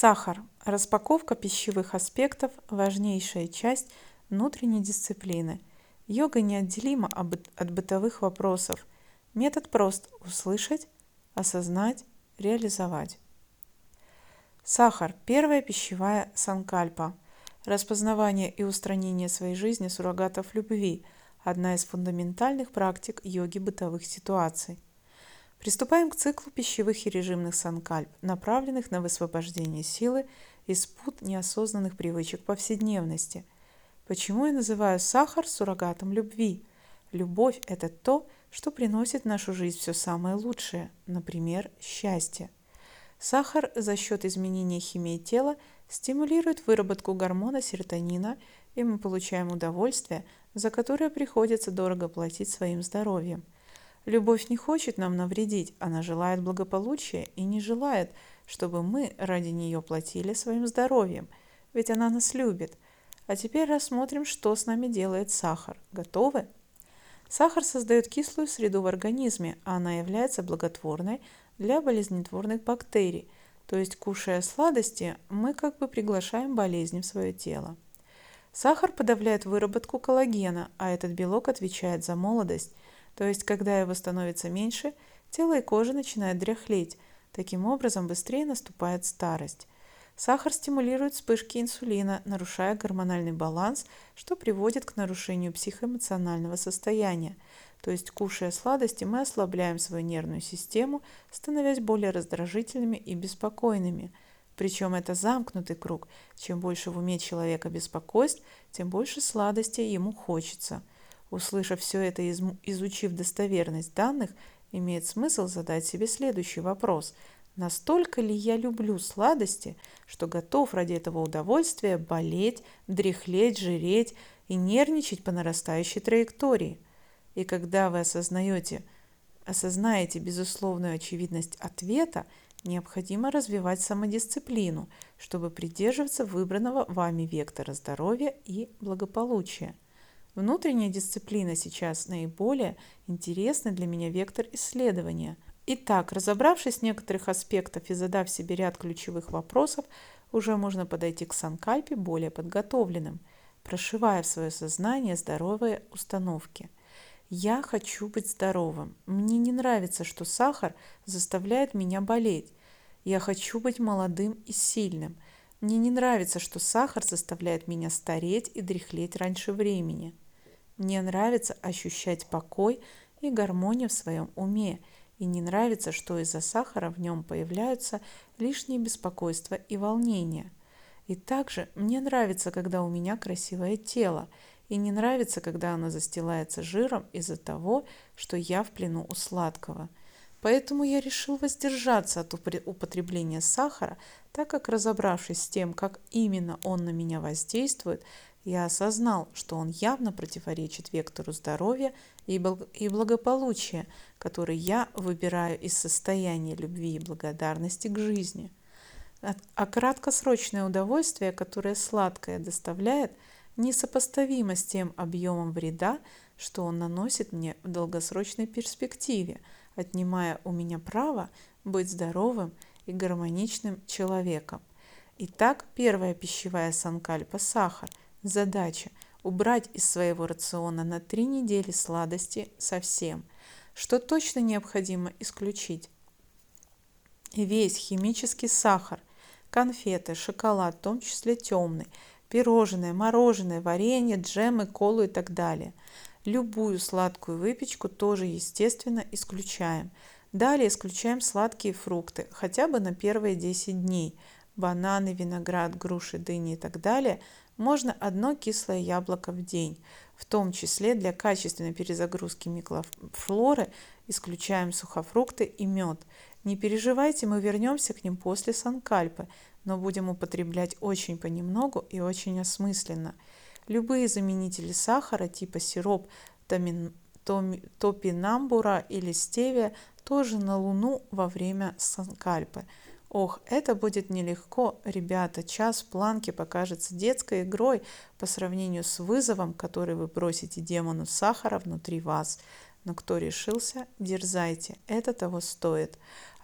Сахар. Распаковка пищевых аспектов – важнейшая часть внутренней дисциплины. Йога неотделима от бытовых вопросов. Метод прост – услышать, осознать, реализовать. Сахар – первая пищевая санкальпа. Распознавание и устранение своей жизни суррогатов любви – одна из фундаментальных практик йоги бытовых ситуаций. Приступаем к циклу пищевых и режимных санкальп, направленных на высвобождение силы из пут неосознанных привычек повседневности. Почему я называю сахар суррогатом любви? Любовь – это то, что приносит в нашу жизнь все самое лучшее, например, счастье. Сахар за счет изменения химии тела стимулирует выработку гормона серотонина, и мы получаем удовольствие, за которое приходится дорого платить своим здоровьем. Любовь не хочет нам навредить, она желает благополучия и не желает, чтобы мы ради нее платили своим здоровьем, ведь она нас любит. А теперь рассмотрим, что с нами делает сахар. Готовы? Сахар создает кислую среду в организме, а она является благотворной для болезнетворных бактерий, то есть, кушая сладости, мы как бы приглашаем болезни в свое тело. Сахар подавляет выработку коллагена, а этот белок отвечает за молодость. То есть, когда его становится меньше, тело и кожа начинают дряхлеть. Таким образом, быстрее наступает старость. Сахар стимулирует вспышки инсулина, нарушая гормональный баланс, что приводит к нарушению психоэмоционального состояния. То есть, кушая сладости, мы ослабляем свою нервную систему, становясь более раздражительными и беспокойными. Причем это замкнутый круг. Чем больше в уме человека беспокойств, тем больше сладостей ему хочется. Услышав все это и изучив достоверность данных, имеет смысл задать себе следующий вопрос. Настолько ли я люблю сладости, что готов ради этого удовольствия болеть, дряхлеть, жиреть и нервничать по нарастающей траектории? И когда вы осознаете безусловную очевидность ответа, необходимо развивать самодисциплину, чтобы придерживаться выбранного вами вектора здоровья и благополучия. Внутренняя дисциплина сейчас наиболее интересный для меня вектор исследования. Итак, разобравшись в некоторых аспектах и задав себе ряд ключевых вопросов, уже можно подойти к санкальпе более подготовленным, прошивая в свое сознание здоровые установки. Я хочу быть здоровым. Мне не нравится, что сахар заставляет меня болеть. Я хочу быть молодым и сильным. Мне не нравится, что сахар заставляет меня стареть и дряхлеть раньше времени. Мне нравится ощущать покой и гармонию в своем уме, и не нравится, что из-за сахара в нем появляются лишние беспокойства и волнения. И также мне нравится, когда у меня красивое тело, и не нравится, когда оно застилается жиром из-за того, что я в плену у сладкого. Поэтому я решил воздержаться от употребления сахара, так как, разобравшись с тем, как именно он на меня воздействует, я осознал, что он явно противоречит вектору здоровья и благополучия, который я выбираю из состояния любви и благодарности к жизни. А краткосрочное удовольствие, которое сладкое доставляет, несопоставимо с тем объемом вреда, что он наносит мне в долгосрочной перспективе, отнимая у меня право быть здоровым и гармоничным человеком. Итак, первая пищевая санкальпа – сахар. Задача – убрать из своего рациона на 3 недели сладости совсем. Что точно необходимо исключить? Весь химический сахар, конфеты, шоколад, в том числе темный, пирожные, мороженое, варенье, джемы, колу и так далее. Любую сладкую выпечку тоже, естественно, исключаем. Далее исключаем сладкие фрукты, хотя бы на первые 10 дней. Бананы, виноград, груши, дыни и так далее. Можно 1 кислое яблоко в день. В том числе для качественной перезагрузки микрофлоры исключаем сухофрукты и мед. Не переживайте, мы вернемся к ним после санкальпы, но будем употреблять очень понемногу и очень осмысленно. Любые заменители сахара типа сироп топинамбура или стевия тоже на луну во время санкальпы. Ох, это будет нелегко, ребята, час в планке покажется детской игрой по сравнению с вызовом, который вы бросите демону сахара внутри вас. Но кто решился, дерзайте, это того стоит.